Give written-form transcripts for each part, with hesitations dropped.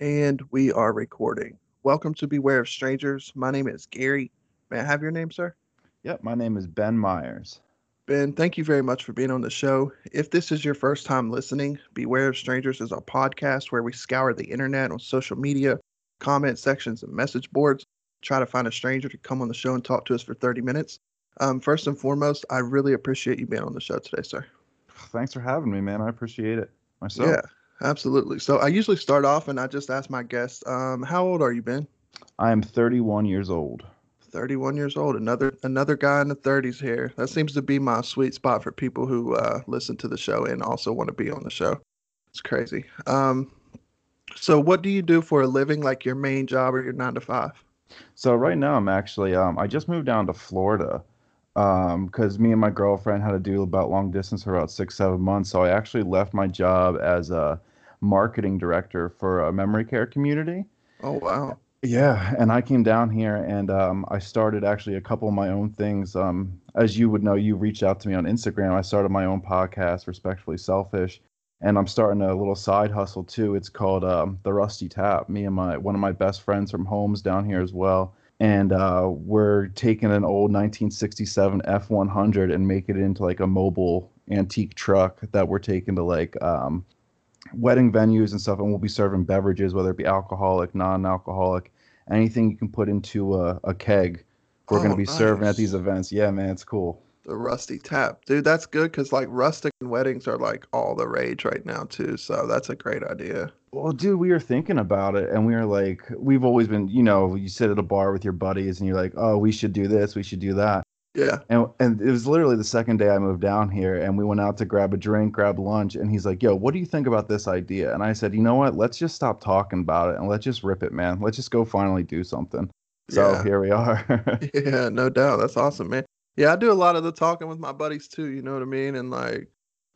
And we are recording. Welcome to Beware of Strangers. My name is Gary. May I have your name, sir? Yep, my name is Ben Myers. Ben, thank you very much for being on the show. If this is your first time listening, Beware of Strangers is a podcast where we scour the internet on social media, comment sections, and message boards, try to find a stranger to come on the show and talk to us for 30 minutes. First and foremost, I really appreciate you being on the show today, sir. Thanks for having me, man. I appreciate it myself. Yeah. Absolutely. So I usually start off and I just ask my guests, how old are you, Ben? I am 31 years old. 31 years old. Another guy in the 30s here. That seems to be my sweet spot for people who listen to the show and also want to be on the show. It's crazy. So what do you do for a living, like your main job or your 9-to-5? So right now I'm actually, I just moved down to Florida because me and my girlfriend had a deal about long distance for about 6-7 months. So I actually left my job as a marketing director for a memory care community. Oh, wow. Yeah. And I came down here and I started actually a couple of my own things. As you would know, you reached out to me on Instagram. I started my own podcast, Respectfully Selfish. And I'm starting a little side hustle, too. It's called The Rusty Tap. Me and one of my best friends from home's down here as well. And we're taking an old 1967 F-100 and make it into like a mobile antique truck that we're taking to like wedding venues and stuff. And we'll be serving beverages, whether it be alcoholic, non-alcoholic, anything you can put into a keg. We're going to be serving at these events. Yeah, man, it's cool. The Rusty Tap. Dude, that's good because like rustic weddings are like all the rage right now too. So that's a great idea. Well, dude, we were thinking about it and we were like, we've always been, you know, you sit at a bar with your buddies and you're like, oh, we should do this. We should do that. Yeah. And it was literally the second day I moved down here and we went out to grab a drink, grab lunch. And he's like, yo, what do you think about this idea? And I said, you know what? Let's just stop talking about it and let's just rip it, man. Let's just go finally do something. So Here we are. Yeah, no doubt. That's awesome, man. Yeah, I do a lot of the talking with my buddies, too, you know what I mean? And, like,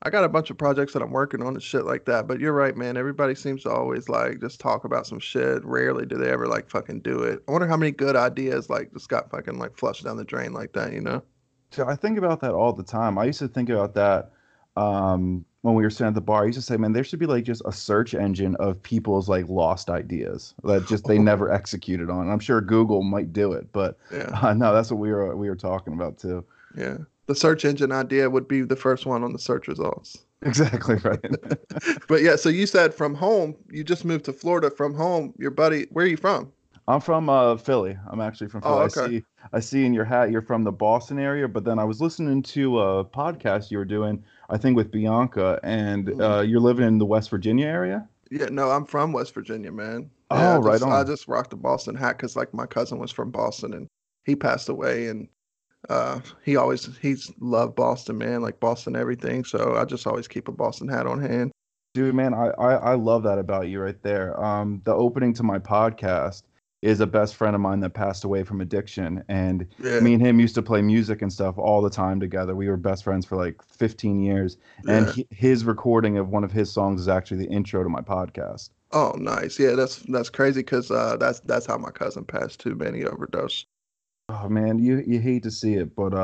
I got a bunch of projects that I'm working on and shit like that. But you're right, man. Everybody seems to always, like, just talk about some shit. Rarely do they ever, like, fucking do it. I wonder how many good ideas, like, just got fucking, like, flushed down the drain like that, you know? I think about that all the time. I used to think about that when we were sitting at the bar. I used to say, man, there should be, like, just a search engine of people's, like, lost ideas that just they never executed on. I'm sure Google might do it, but no, that's what we were talking about, too. Yeah. The search engine idea would be the first one on the search results. Exactly right. But yeah, so you said from home, you just moved to Florida from home. Your buddy, where are you from? I'm from Philly. I'm actually from Philly. Oh, okay. I see in your hat you're from the Boston area, but then I was listening to a podcast you were doing, I think with Bianca, and you're living in the West Virginia area? Yeah, no, I'm from West Virginia, man. Yeah, oh, right on. I just rocked the Boston hat because like my cousin was from Boston and he passed away and he's loved Boston, man, like Boston everything. So I just always keep a Boston hat on hand. Dude, man, I love that about you right there. The opening to my podcast is a best friend of mine that passed away from addiction. And me and him used to play music and stuff all the time together. We were best friends for like 15 years. Yeah. And his recording of one of his songs is actually the intro to my podcast. Oh, nice. Yeah, that's crazy because that's how my cousin passed too, man. He overdosed. Oh, man, you hate to see it, but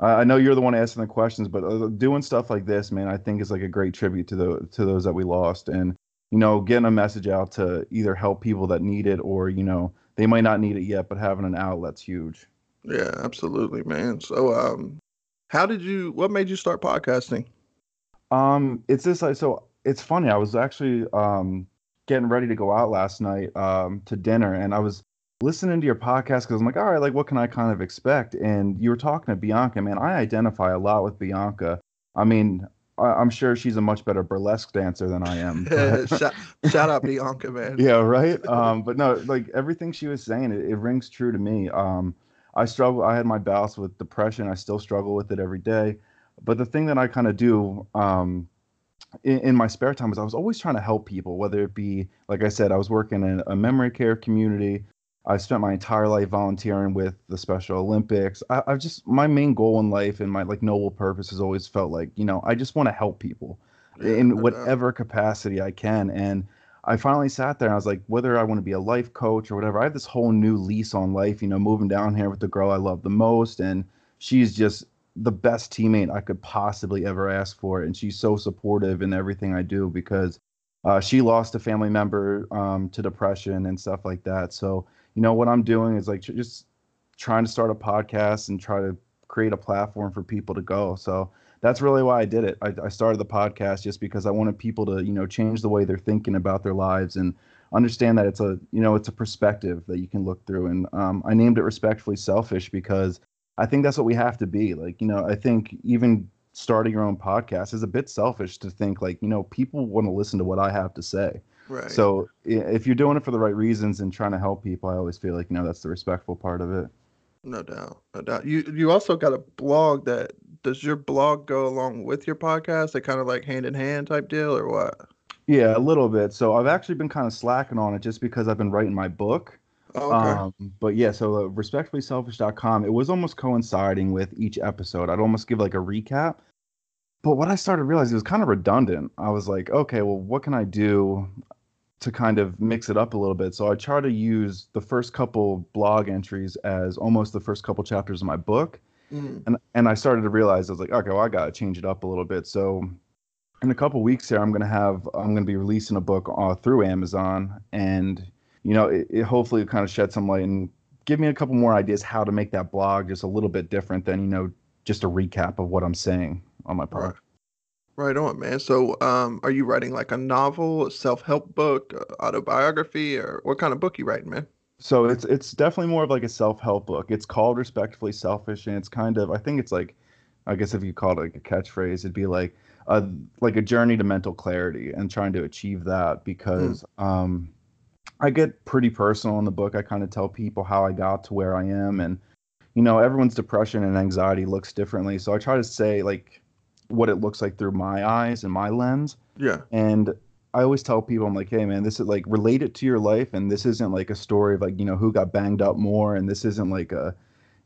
I know you're the one asking the questions, but doing stuff like this, man, I think is like a great tribute to those that we lost. And, you know, getting a message out to either help people that need it or, you know, they might not need it yet, but having an outlet's huge. Yeah, absolutely, man. So what made you start podcasting? It's funny. I was actually getting ready to go out last night to dinner and I was listening to your podcast because I'm like, all right, like what can I kind of expect? And you were talking to Bianca, man. I identify a lot with Bianca. I mean, I'm sure she's a much better burlesque dancer than I am. shout out Bianca, man. Yeah, right. But no, like everything she was saying, it rings true to me. I struggle. I had my bouts with depression. I still struggle with it every day. But the thing that I kind of do in my spare time is I was always trying to help people, whether it be, like I said, I was working in a memory care community. I spent my entire life volunteering with the Special Olympics. I've just, my main goal in life and my like noble purpose has always felt like, you know, I just want to help people in whatever capacity I can. And I finally sat there and I was like, whether I want to be a life coach or whatever, I have this whole new lease on life, you know, moving down here with the girl I love the most. And she's just the best teammate I could possibly ever ask for. And she's so supportive in everything I do because She lost a family member to depression and stuff like that. So, you know, what I'm doing is like just trying to start a podcast and try to create a platform for people to go. So that's really why I did it. I started the podcast just because I wanted people to, you know, change the way they're thinking about their lives and understand that it's a, you know, it's a perspective that you can look through. And I named it Respectfully Selfish because I think that's what we have to be. Like, you know, I think even starting your own podcast is a bit selfish to think like, you know, people want to listen to what I have to say. Right. So if you're doing it for the right reasons and trying to help people, I always feel like, you know, that's the respectful part of it. No doubt. No doubt. You also got a blog. That does your blog go along with your podcast? They kind of like hand in hand type deal or what? Yeah, a little bit. So I've actually been kind of slacking on it just because I've been writing my book. Oh, okay. But yeah, so respectfullyselfish.com, it was almost coinciding with each episode. I'd almost give like a recap. But what I started realizing, it was kind of redundant. I was like, okay, well, what can I do to kind of mix it up a little bit? So I try to use the first couple blog entries as almost the first couple chapters of my book. Mm. And I started to realize, I was like, okay, well, I got to change it up a little bit. So in a couple weeks here, I'm going to be releasing a book through Amazon, and, you know, it hopefully kind of shed some light and give me a couple more ideas how to make that blog just a little bit different than, you know, just a recap of what I'm saying on my part. Right on, man. So are you writing like a novel, a self-help book, autobiography, or what kind of book you writing, man? So it's definitely more of like a self-help book. It's called Respectfully Selfish, and it's kind of, I think it's like, I guess if you call it like a catchphrase, it'd be like a journey to mental clarity and trying to achieve that, because I get pretty personal in the book. I kind of tell people how I got to where I am, and, you know, everyone's depression and anxiety looks differently. So I try to say like what it looks like through my eyes and my lens. Yeah. And I always tell people, I'm like, hey man, this is like, relate it to your life. And this isn't like a story of like, you know, who got banged up more. And this isn't like a,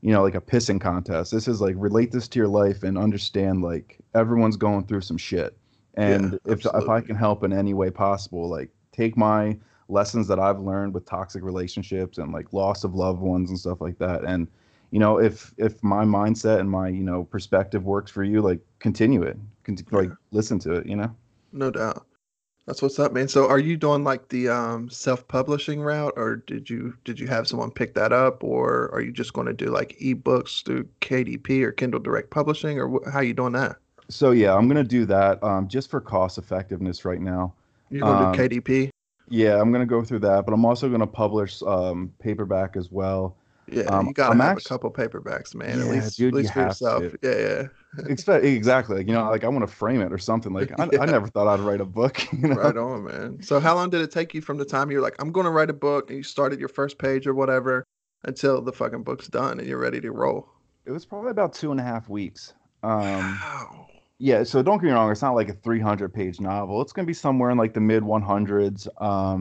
you know, like a pissing contest. This is like, relate this to your life and understand like everyone's going through some shit. And yeah, if I can help in any way possible, like take my lessons that I've learned with toxic relationships and like loss of loved ones and stuff like that. And, you know, if my mindset and my, you know, perspective works for you, like continue it, like listen to it, you know? No doubt. That's what's up, man. So are you doing like the self-publishing route, or did you have someone pick that up, or are you just going to do like ebooks through KDP or Kindle Direct Publishing, or how you doing that? So yeah, I'm going to do that just for cost effectiveness right now. You're going to do KDP? Yeah, I'm going to go through that, but I'm also going to publish paperback as well. Yeah, you got to have a couple paperbacks, man. Yeah, at least for yourself. Yeah. Exactly. You know, like I want to frame it or something. Like I never thought I'd write a book. You know? Right on, man. So how long did it take you from the time you're like, I'm going to write a book, and you started your first page or whatever, until the fucking book's done and you're ready to roll? It was probably about 2.5 weeks. Wow. Yeah. So don't get me wrong. It's not like a 300-page novel. It's going to be somewhere in like the mid 100s.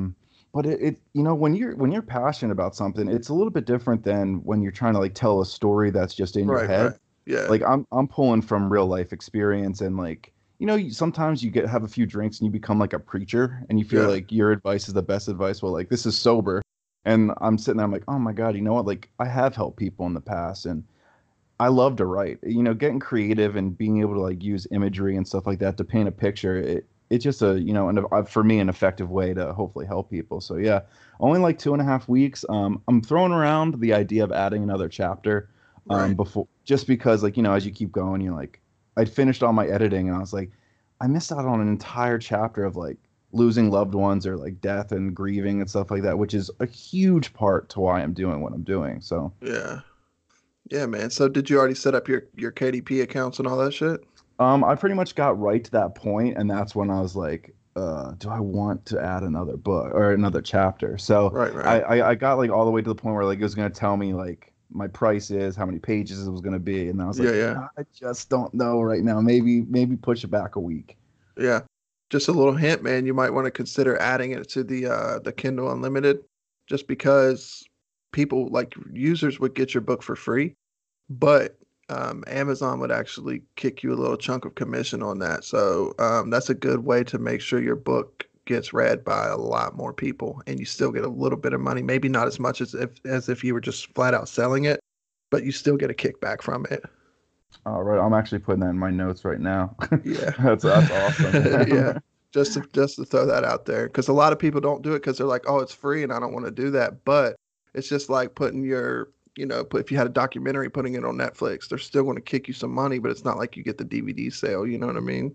But it you know, when you're passionate about something, it's a little bit different than when you're trying to like tell a story that's just in your head. Right. Yeah. Like I'm pulling from real life experience, and like, you know, sometimes you have a few drinks and you become like a preacher and you feel like your advice is the best advice. Well, like this is sober, and I'm sitting there, I'm like, oh my God, you know what? Like I have helped people in the past, and I love to write. You know, getting creative and being able to like use imagery and stuff like that to paint a picture. It's just a, you know, for me, an effective way to hopefully help people. So yeah, only like 2.5 weeks. I'm throwing around the idea of adding another chapter before, just because like, you know, as you keep going, you're like, I'd finished all my editing and I was like, I missed out on an entire chapter of like losing loved ones or like death and grieving and stuff like that, which is a huge part to why I'm doing what I'm doing. So yeah, man. So did you already set up your KDP accounts and all that shit? I pretty much got right to that point, and that's when I was like, do I want to add another book or another chapter? So I got like all the way to the point where like it was going to tell me like my price is, how many pages it was going to be, and I was like, yeah. I just don't know right now. Maybe push it back a week. Yeah. Just a little hint, man. You might want to consider adding it to the Kindle Unlimited, just because people, like users, would get your book for free, but Amazon would actually kick you a little chunk of commission on that. So that's a good way to make sure your book gets read by a lot more people, and you still get a little bit of money, maybe not as much as if you were just flat out selling it, but you still get a kickback from it. All right. I'm actually putting that in my notes right now. Yeah. That's awesome. Yeah. Just to throw that out there, because a lot of people don't do it because they're like, oh, it's free and I don't want to do that. But it's just like putting your, you know, if you had a documentary, putting it on Netflix, they're still going to kick you some money, but it's not like you get the DVD sale. You know what I mean?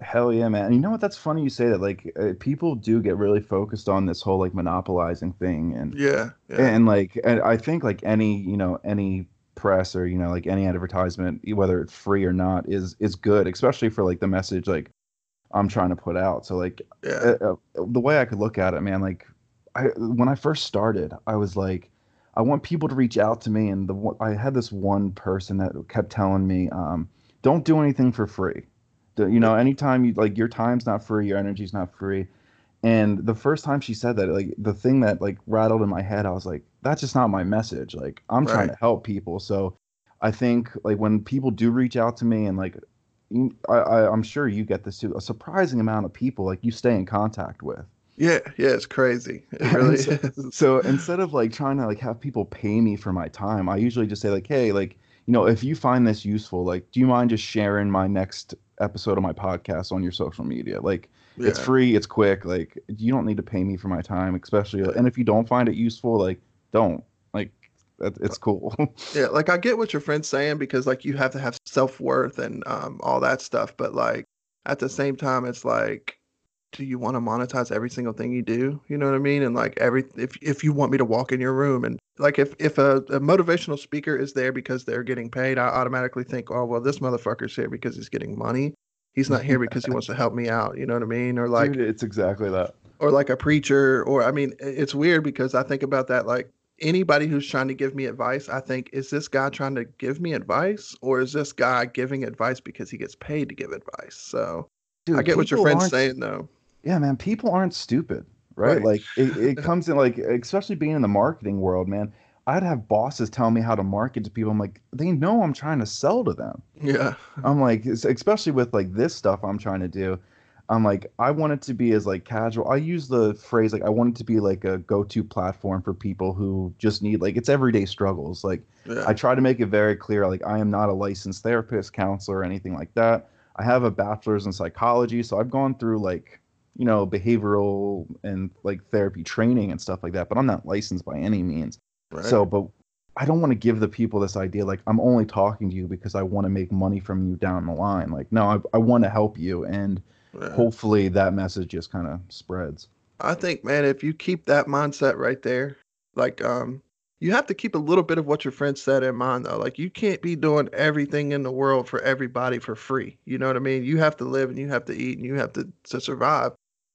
Hell yeah, man. And you know what? That's funny you say that. Like, people do get really focused on this whole like monopolizing thing, and and like, and I think like any, you know, any press or, you know, like any advertisement, whether it's free or not, is good, especially for like the message like I'm trying to put out. So like the way I could look at it, man, like when I first started, I was like, I want people to reach out to me. And I had this one person that kept telling me, don't do anything for free. You know, anytime you like, your time's not free, your energy's not free. And the first time she said that, like the thing that like rattled in my head, I was like, that's just not my message. Like I'm trying to help people. So I think like when people do reach out to me, and like, I'm sure you get this too, a surprising amount of people like you stay in contact with. Yeah, it's crazy. It really is. So instead of like trying to like have people pay me for my time, I usually just say like, hey, like, you know, if you find this useful, like, do you mind just sharing my next episode of my podcast on your social media? Like, it's free, it's quick, like, you don't need to pay me for my time, especially. And if you don't find it useful, like, don't. It's cool. Yeah, like I get what your friend's saying, because like you have to have self-worth and all that stuff, but like at the same time, it's like, do you want to monetize every single thing you do? You know what I mean? And like if you want me to walk in your room, and like if a motivational speaker is there because they're getting paid, I automatically think, oh well, this motherfucker's here because he's getting money. He's not here because he wants to help me out. You know what I mean? Or like, dude, it's exactly that. Or like a preacher, or I mean, it's weird because I think about that, like, anybody who's trying to give me advice, I think, is this guy trying to give me advice, or is this guy giving advice because he gets paid to give advice? So, dude, I get what your friend's saying, though. Yeah, man, people aren't stupid, right? Like, it comes in, like, especially being in the marketing world, man. I'd have bosses tell me how to market to people. I'm like, they know I'm trying to sell to them. Yeah. I'm like, especially with, like, this stuff I'm trying to do. I'm like, I want it to be as like casual. I use the phrase, like, I want it to be like a go-to platform for people who just need, like, it's everyday struggles. Like, I try to make it very clear, like, I am not a licensed therapist, counselor, or anything like that. I have a bachelor's in psychology, so I've gone through, like, you know, behavioral and like therapy training and stuff like that, but I'm not licensed by any means. Right. So, but I don't want to give the people this idea, like, I'm only talking to you because I want to make money from you down the line. Like, no, I want to help you. And hopefully that message just kind of spreads. I think, man, if you keep that mindset right there, like, you have to keep a little bit of what your friend said in mind, though. Like, you can't be doing everything in the world for everybody for free. You know what I mean? You have to live, and you have to eat, and you have to survive.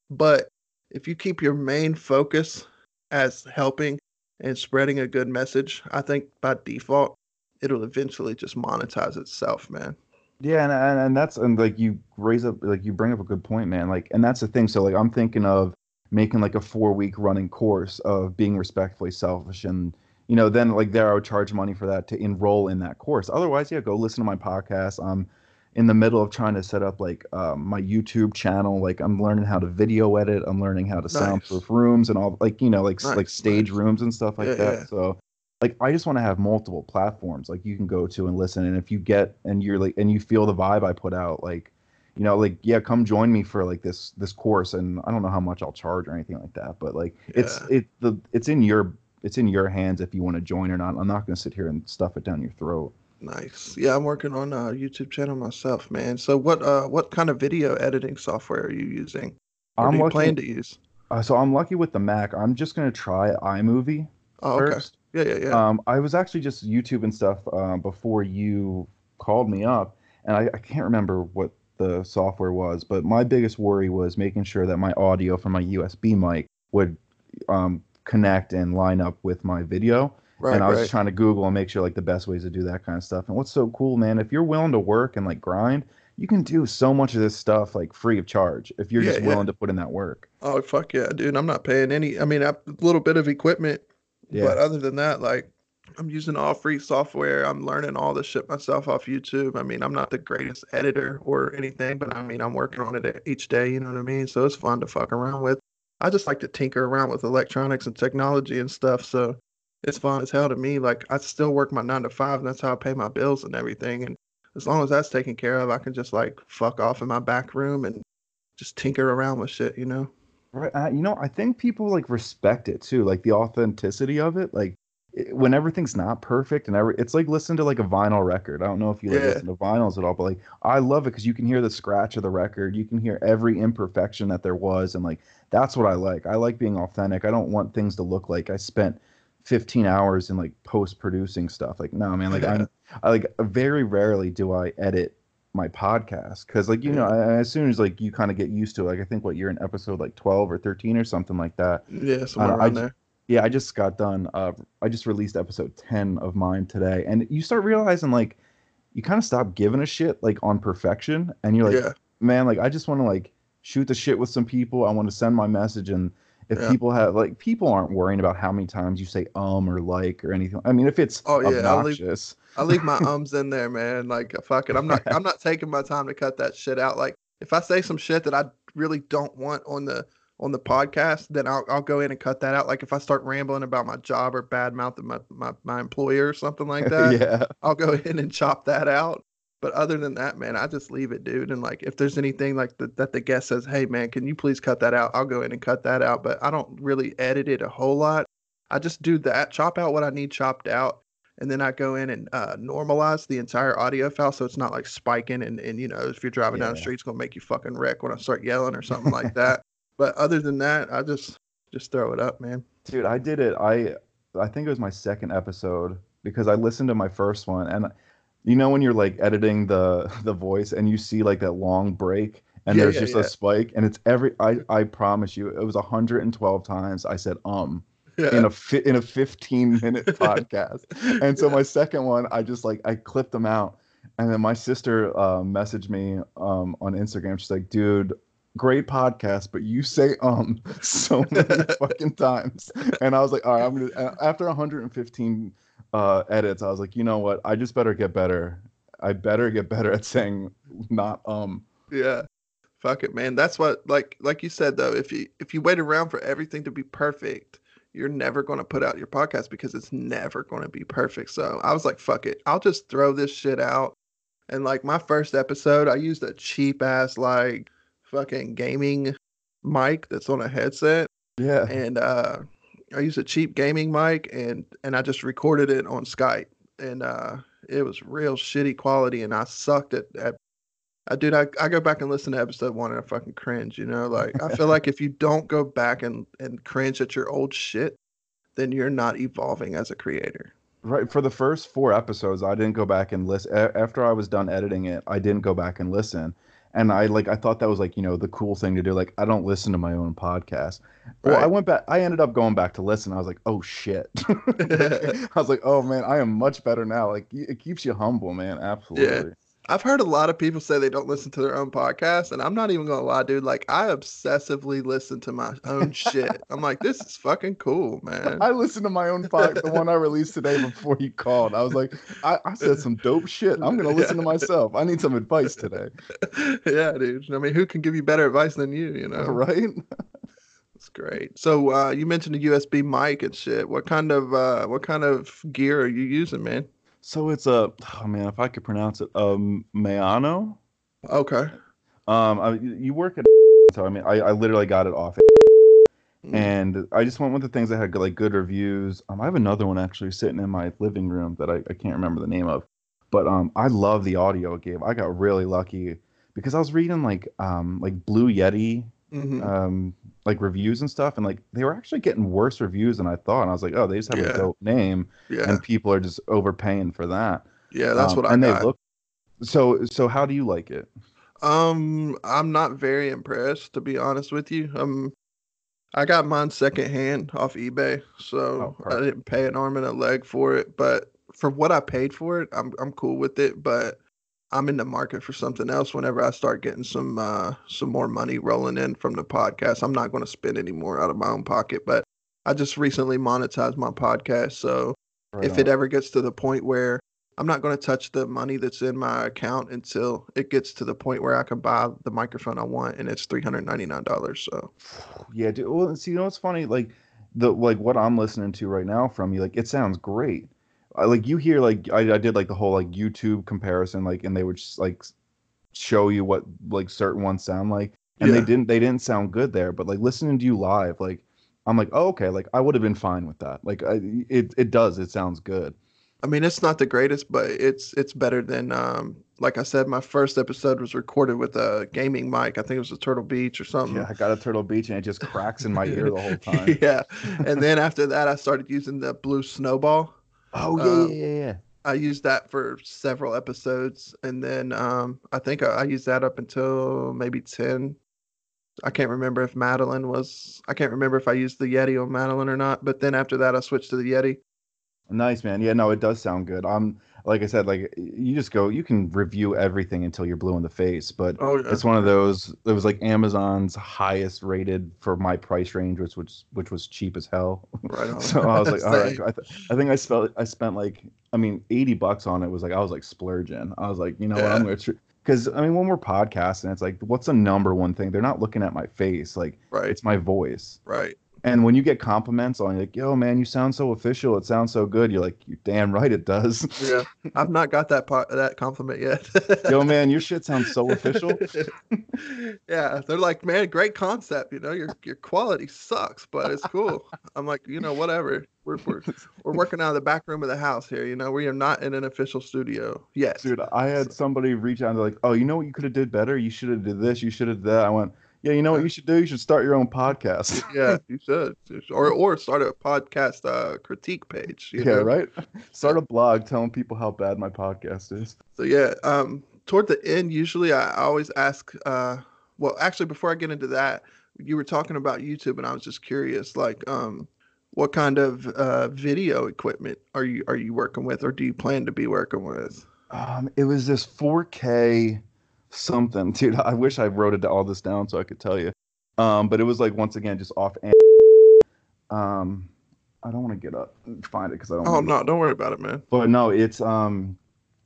But if you keep your main focus as helping and spreading a good message, I think by default, it'll eventually just monetize itself, man. Yeah, and that's, and like, you raise up, like, you bring up a good point, man. Like, and that's the thing. So like, I'm thinking of making like a 4-week running course of being respectfully selfish, and, you know, then like there I would charge money for that to enroll in that course. Otherwise, yeah, go listen to my podcast. I'm in the middle of trying to set up like my YouTube channel. Like, I'm learning how to video edit. I'm learning how to soundproof rooms and all, like, you know, like like stage rooms and stuff like that. Yeah. So like, I just want to have multiple platforms like you can go to and listen. And if you get, and you're like, and you feel the vibe I put out, like, you know, like, yeah, come join me for like this course. And I don't know how much I'll charge or anything like that, but like, it's in your hands if you want to join or not. I'm not going to sit here and stuff it down your throat. Nice. Yeah, I'm working on a YouTube channel myself, man. So what kind of video editing software are you using? Or do you plan to use? So I'm lucky with the Mac. I'm just going to try iMovie first. Yeah. I was actually just YouTube and stuff before you called me up, and I can't remember what the software was, but my biggest worry was making sure that my audio from my USB mic would connect and line up with my video. And I was trying to Google and make sure like the best ways to do that kind of stuff. And what's so cool, man, if you're willing to work and like grind, you can do so much of this stuff like free of charge if you're just willing to put in that work. Oh, fuck yeah, dude. I'm not paying any, I mean, a little bit of equipment. Yeah. But other than that, like, I'm using all free software. I'm learning all this shit myself off YouTube. I mean, I'm not the greatest editor or anything, but I mean, I'm working on it each day. You know what I mean? So it's fun to fuck around with. I just like to tinker around with electronics and technology and stuff. So it's fun as hell to me. Like, I still work my 9-to-5, and that's how I pay my bills and everything. And as long as that's taken care of, I can just like fuck off in my back room and just tinker around with shit, you know? Right. You know, I think people like respect it too, like the authenticity of it. Like it, when everything's not perfect and it's like listening to like a vinyl record. I don't know if you like listen to vinyls at all, but like I love it because you can hear the scratch of the record. You can hear every imperfection that there was. And like that's what I like. I like being authentic. I don't want things to look like I spent 15 hours in like post-producing stuff. Like, no, man, like I like very rarely do I edit my podcast because like, you know, as soon as like you kind of get used to it, like I think what you're in episode like 12 or 13 or something like that. Yeah, somewhere around there. Yeah, I just got done. I just released episode 10 of mine today, and you start realizing like you kind of stop giving a shit like on perfection, and you're like, man, like I just want to like shoot the shit with some people. I want to send my message, and if people have like people aren't worrying about how many times you say or like or anything. I mean, if it's obnoxious. I leave my ums in there, man. Like, fuck it. I'm not taking my time to cut that shit out. Like, if I say some shit that I really don't want on the podcast, then I'll go in and cut that out. Like, if I start rambling about my job or bad mouthing my employer or something like that, I'll go in and chop that out. But other than that, man, I just leave it, dude. And like, if there's anything like that the guest says, hey, man, can you please cut that out? I'll go in and cut that out. But I don't really edit it a whole lot. I just do that, chop out what I need chopped out. And then I go in and normalize the entire audio file so it's not like spiking and you know, if you're driving down the street, it's going to make you fucking wreck when I start yelling or something like that. But other than that, I just throw it up, man. Dude, I did it. I think it was my second episode because I listened to my first one. And you know when you're like editing the voice and you see like that long break and there's just a spike and it's I promise you, it was 112 times I said in a 15-minute podcast. And so my second one, I just like, I clipped them out. And then my sister messaged me on Instagram. She's like, dude, great podcast, but you say so many fucking times. And I was like, all right, I'm gonna, after 115 edits, I was like, you know what? I just better get better. I better get better at saying not Yeah. Fuck it, man. That's what, like you said, though, if you wait around for everything to be perfect, you're never going to put out your podcast because it's never going to be perfect. So I was like, fuck it. I'll just throw this shit out. And like my first episode, I used a cheap ass, like fucking gaming mic that's on a headset. Yeah. And, I used a cheap gaming mic and I just recorded it on Skype and, it was real shitty quality and I sucked at I go back and listen to episode one and I fucking cringe, you know, like I feel like if you don't go back and cringe at your old shit, then you're not evolving as a creator. Right. For the first four episodes, I didn't go back and listen. After I was done editing it, I didn't go back and listen. And I thought that was like, you know, the cool thing to do. Like, I don't listen to my own podcast. Right. Well, I ended up going back to listen. I was like, oh shit. I was like, oh man, I am much better now. Like it keeps you humble, man. Absolutely. Yeah. I've heard a lot of people say they don't listen to their own podcast, and I'm not even going to lie, dude. Like, I obsessively listen to my own shit. I'm like, this is fucking cool, man. I listened to my own podcast, the one I released today before you called. I was like, I said some dope shit. I'm going to listen to myself. I need some advice today. Yeah, dude. I mean, who can give you better advice than you, you know? Right? That's great. So you mentioned a USB mic and shit. What kind of gear are you using, man? So it's a, oh man, if I could pronounce it, Mayano. Okay. You work at, so I mean, I literally got it off, and I just went with the things that had like good reviews. I have another one actually sitting in my living room that I can't remember the name of, but I love the audio it gave. I got really lucky because I was reading like Blue Yeti, like reviews and stuff, and like they were actually getting worse reviews than I thought, and I was like, oh, they just have a dope name and people are just overpaying for that. That's what I and got. They look so how do you like it? I'm not very impressed, to be honest with you. I got mine secondhand off eBay, so I didn't pay an arm and a leg for it, but for what I paid for it, I'm cool with it, but I'm in the market for something else. Whenever I start getting some more money rolling in from the podcast, I'm not going to spend any more out of my own pocket, but I just recently monetized my podcast. So if it ever gets to the point where I'm not going to touch the money that's in my account until it gets to the point where I can buy the microphone I want, and it's $399. So yeah, dude. Well, see, you know, what's funny, like what I'm listening to right now from you, like it sounds great. Like you hear, like I did like the whole like YouTube comparison, like, and they would just like show you what like certain ones sound like, and they didn't sound good there. But like listening to you live, like I'm like, oh, okay, like I would have been fine with that. Like it sounds good. I mean, it's not the greatest, but it's better than like I said, my first episode was recorded with a gaming mic. I think it was a Turtle Beach or something. Yeah, I got a Turtle Beach and it just cracks in my ear the whole time. Yeah, and then after that, I started using the Blue Snowball. Oh yeah. I used that for several episodes, and then I think I used that up until maybe 10. I can't remember if Madeline was. I can't remember if I used the Yeti on Madeline or not. But then after that, I switched to the Yeti. Nice, man. Yeah, no, it does sound good. Like I said, like you just go, you can review everything until you're blue in the face. But it's one of those. It was like Amazon's highest rated for my price range, which was cheap as hell. Right on. So I was like, all right. I think I spent like, I mean, $80 on it. Was like I was like splurging. I was like, you know what, I'm gonna. Because I mean, when we're podcasting, it's like, what's the number one thing? They're not looking at my face. Like, it's my voice. Right. And when you get compliments on, you're like, yo, man, you sound so official. It sounds so good. You're like, you're damn right it does. Yeah, I've not got that compliment yet. Yo, man, your shit sounds so official. Yeah, they're like, man, great concept. You know, your quality sucks, but it's cool. I'm like, you know, whatever. We're working out of the back room of the house here. You know, we are not in an official studio yet. Dude, I had somebody reach out and they're like, oh, you know what you could have did better? You should have did this. You should have that. I went, yeah, you know what you should do? You should start your own podcast. Yeah, you should. Or start a podcast critique page. You know? Right? Start a blog telling people how bad my podcast is. So, yeah, toward the end, usually I always ask, well, actually, before I get into that, you were talking about YouTube, and I was just curious, like, what kind of video equipment are you working with, or do you plan to be working with? It was this 4K... something, dude. I wish I wrote it all this down so I could tell you. But it was like, once again, just off. I don't want to get up and find it because I don't. Oh no, don't worry about it, man. But no, it's it was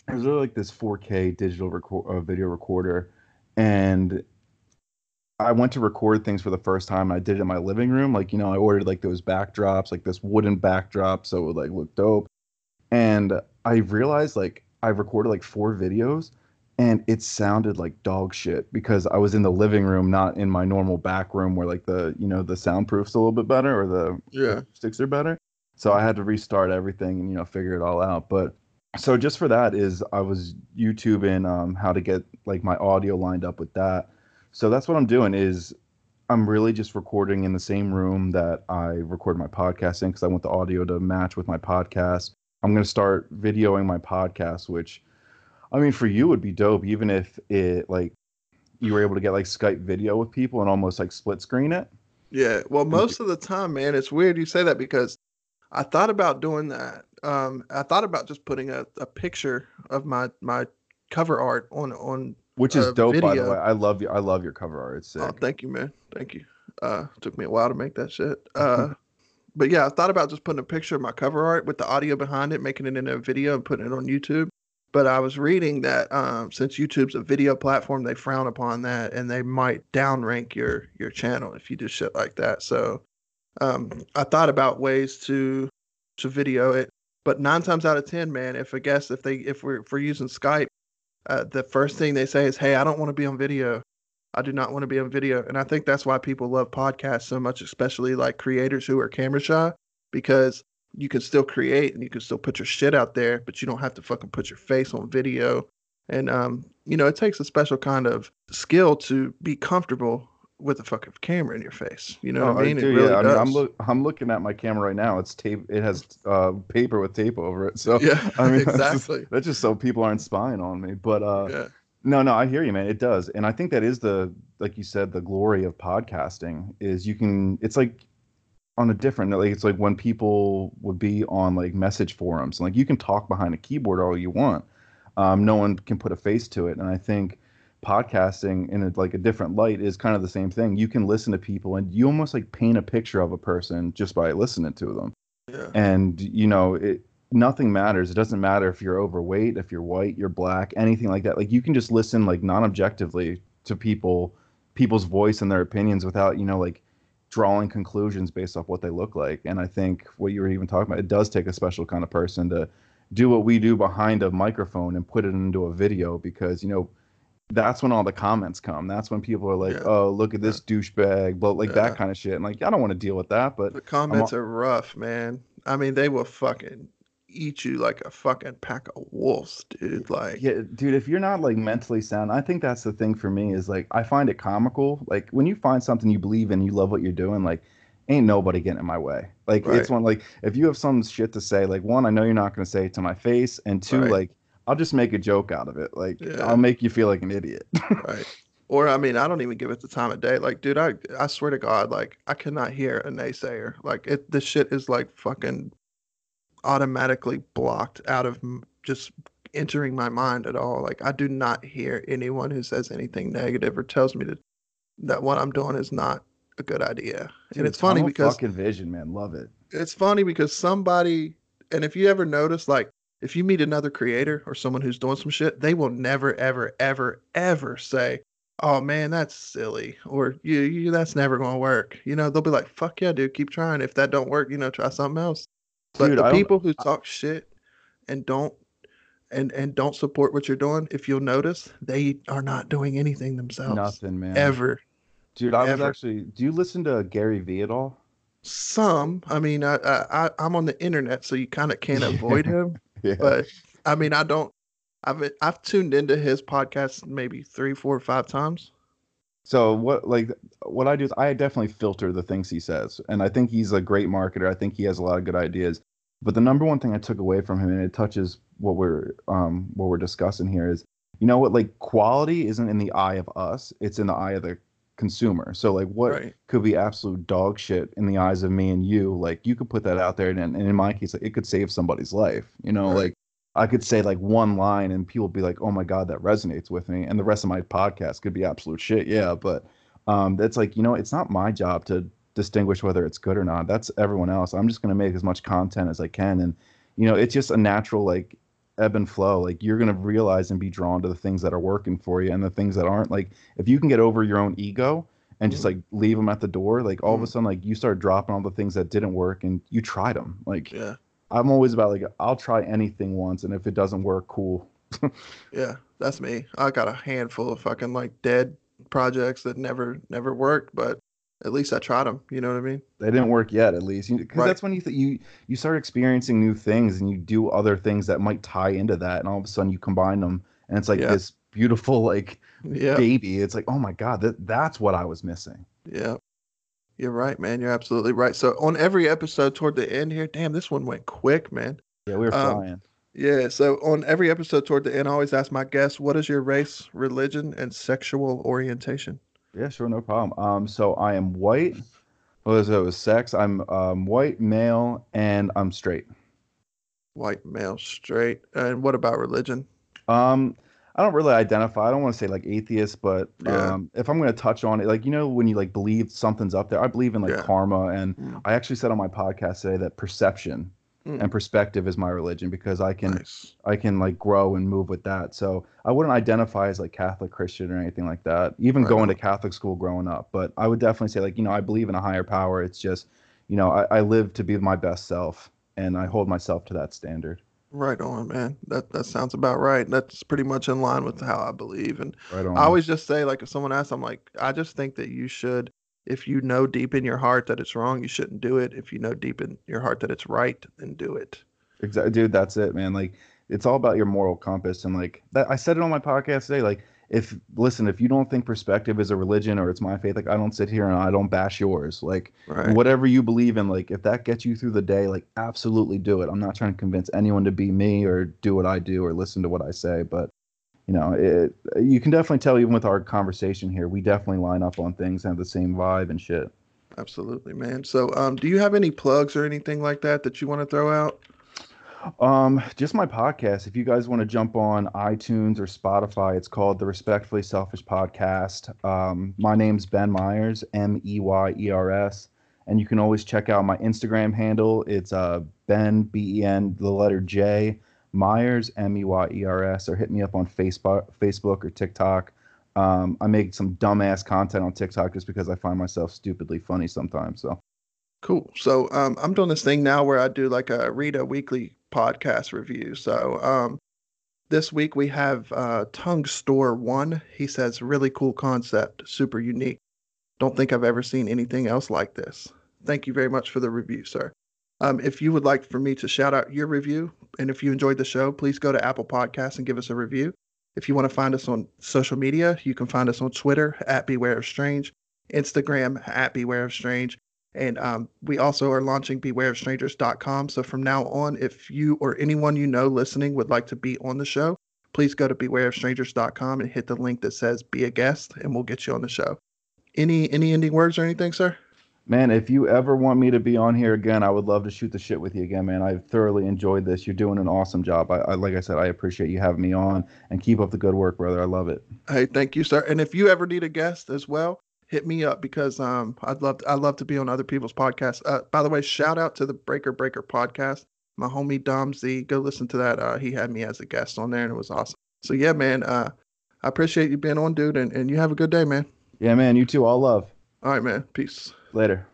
really like this 4K digital video recorder, and I went to record things for the first time. I did it in my living room, like, you know, I ordered like those backdrops, like this wooden backdrop, so it would like look dope. And I realized like I recorded like 4 videos. And it sounded like dog shit because I was in the living room, not in my normal back room where like the, you know, the soundproof's a little bit better or the sticks are better. So I had to restart everything and, you know, figure it all out. But so just for that is I was YouTubing how to get like my audio lined up with that. So that's what I'm doing is I'm really just recording in the same room that I record my podcast in because I want the audio to match with my podcast. I'm going to start videoing my podcast, which... I mean, for you would be dope, even if it like you were able to get like Skype video with people and almost like split screen it. Yeah. Well, most of the time, man, it's weird you say that because I thought about doing that. I thought about just putting a picture of my cover art on which is dope, video. By the way. I love your cover art. It's sick. Oh, thank you, man. Thank you. Took me a while to make that shit. But yeah, I thought about just putting a picture of my cover art with the audio behind it, making it into a video and putting it on YouTube. But I was reading that since YouTube's a video platform, they frown upon that, and they might downrank your channel if you do shit like that. So I thought about ways to video it. But 9 times out of 10, man, if we're using Skype, the first thing they say is, "Hey, I don't want to be on video. I do not want to be on video." And I think that's why people love podcasts so much, especially like creators who are camera shy, because you can still create and you can still put your shit out there, but you don't have to fucking put your face on video. And, you know, it takes a special kind of skill to be comfortable with a fucking camera in your face. You know what I mean? I do, it really does. I mean, I'm looking at my camera right now. It's tape. It has paper with tape over it. So, yeah, I mean, exactly. That's just so people aren't spying on me. But no, I hear you, man. It does. And I think that is like you said, the glory of podcasting is it's like, on a different, like it's like when people would be on like message forums, like you can talk behind a keyboard all you want, no one can put a face to it. And I think podcasting in a different light is kind of the same thing. You can listen to people and you almost like paint a picture of a person just by listening to them. Yeah. And you know, nothing matters. It doesn't matter if you're overweight, if you're white, you're black, anything like that. Like you can just listen like non-objectively to people's voice and their opinions without, you know, like drawing conclusions based off what they look like. And I think what you were even talking about, it does take a special kind of person to do what we do behind a microphone and put it into a video because, you know, that's when all the comments come. That's when people are like, oh, look at this douchebag, but like that kind of shit. And like, I don't want to deal with that. But the comments are rough, man. I mean, they will fucking eat you like a fucking pack of wolves, dude. Like, yeah, dude, if you're not like mentally sound, I think that's the thing for me is like, I find it comical. Like when you find something you believe in, you love what you're doing, like ain't nobody getting in my way. Like it's one, like if you have some shit to say, like one, I know you're not going to say it to my face, and two, like I'll just make a joke out of it. Like I'll make you feel like an idiot. Or, I mean, I don't even give it the time of day. Like, dude, I swear to God, like I cannot hear a naysayer. Like this shit is like fucking automatically blocked out of just entering my mind at all. Like I do not hear anyone who says anything negative or tells me that what I'm doing is not a good idea. Dude, and it's funny because fucking vision, man, love it. It's funny because somebody, and if you ever notice, like if you meet another creator or someone who's doing some shit, they will never, ever, ever, ever say, "Oh man, that's silly," or you that's never gonna work. You know, they'll be like, "Fuck yeah, dude, keep trying. If that don't work, you know, try something else." But dude, the people who talk shit and don't support what you're doing, if you'll notice, they are not doing anything themselves. Nothing, man. Ever. Dude, I was actually. Do you listen to Gary Vee at all? Some. I mean, I'm on the internet, so you kind of can't avoid him. Yeah. But I mean, I don't. I've tuned into his podcast maybe 3, 4, 5 times. So what I do is I definitely filter the things he says, and I think he's a great marketer. I think he has a lot of good ideas. But the number one thing I took away from him, and it touches what we're discussing here, is you know what, like quality isn't in the eye of us; it's in the eye of the consumer. So like what could be absolute dog shit in the eyes of me and you, like you could put that out there, and in my case, like, it could save somebody's life. You know, like I could say like one line and people be like, "Oh my God, that resonates with me," and the rest of my podcast could be absolute shit. Yeah, but that's like, you know, it's not my job to distinguish whether it's good or not. That's everyone else. I'm just gonna make as much content as I can, and you know, it's just a natural like ebb and flow. Like you're going to realize and be drawn to the things that are working for you and the things that aren't. Like if you can get over your own ego and just like leave them at the door, like all of a sudden, like you start dropping all the things that didn't work and you tried them. Like I'm always about like, I'll try anything once, and if it doesn't work, cool. Yeah, that's me. I got a handful of fucking like dead projects that never worked, but at least I tried them. You know what I mean? They didn't work yet, at least. Because that's when you start experiencing new things, and you do other things that might tie into that. And all of a sudden you combine them, and it's like this beautiful like baby. It's like, oh my God, that's what I was missing. Yeah. You're right, man. You're absolutely right. So on every episode toward the end here, damn, this one went quick, man. Yeah, we were flying. Yeah. So on every episode toward the end, I always ask my guests, what is your race, religion, and sexual orientation? Yeah, sure, no problem. So I am white. It was sex. I'm white, male, and I'm straight. White, male, straight. And what about religion? I don't really identify. I don't want to say like atheist, but if I'm going to touch on it, like, you know, when you like believe something's up there, I believe in like karma. And I actually said on my podcast today that perception and perspective is my religion, because I can I can like grow and move with that. So I wouldn't identify as like Catholic, Christian, or anything like that, even going to Catholic school growing up. But I would definitely say like, you know, I believe in a higher power. It's just, you know, I live to be my best self, and I hold myself to that standard. Right on, man. That sounds about right. That's pretty much in line with how I believe. And I always just say, like, if someone asks, I'm like, I just think that you should, if you know deep in your heart that it's wrong, you shouldn't do it. If you know deep in your heart that it's right, then do it. Exactly, dude. That's it, man. Like, it's all about your moral compass. And like that, I said it on my podcast today. Like, if you don't think perspective is a religion or it's my faith, like I don't sit here and I don't bash yours. Like whatever you believe in, like if that gets you through the day, like absolutely do it. I'm not trying to convince anyone to be me or do what I do or listen to what I say, but you know, you can definitely tell even with our conversation here, we definitely line up on things and have the same vibe and shit. Absolutely, man. So do you have any plugs or anything like that you want to throw out? Just my podcast. If you guys want to jump on iTunes or Spotify, it's called The Respectfully Selfish Podcast. My name's Ben Myers, M-E-Y-E-R-S. And you can always check out my Instagram handle. It's Ben, B-E-N, the letter J, Myers, M-E-Y-E-R-S, or hit me up on Facebook or TikTok. I make some dumbass content on TikTok just because I find myself stupidly funny sometimes. So cool. So I'm doing this thing now where I do like read a weekly podcast review. So This week we have Tongue Store One. He says, really cool concept, super unique. Don't think I've ever seen anything else like this. Thank you very much for the review, sir. If you would like for me to shout out your review, and if you enjoyed the show, please go to Apple Podcasts and give us a review. If you want to find us on social media, you can find us on Twitter at Beware of Strange, Instagram at Beware of Strange, and we also are launching BewareOfStrangers.com. So from now on, if you or anyone you know listening would like to be on the show, please go to BewareOfStrangers.com and hit the link that says Be a Guest, and we'll get you on the show. Any ending words or anything, sir? Man, if you ever want me to be on here again, I would love to shoot the shit with you again, man. I've thoroughly enjoyed this. You're doing an awesome job. Like I said, I appreciate you having me on, and keep up the good work, brother. I love it. Hey, thank you, sir. And if you ever need a guest as well, hit me up, because I'd love to be on other people's podcasts. By the way, shout out to the Breaker Breaker podcast. My homie Dom Z, go listen to that. He had me as a guest on there, and it was awesome. So yeah, man, I appreciate you being on, dude, and you have a good day, man. Yeah, man. You too. All love. All right, man. Peace. Later.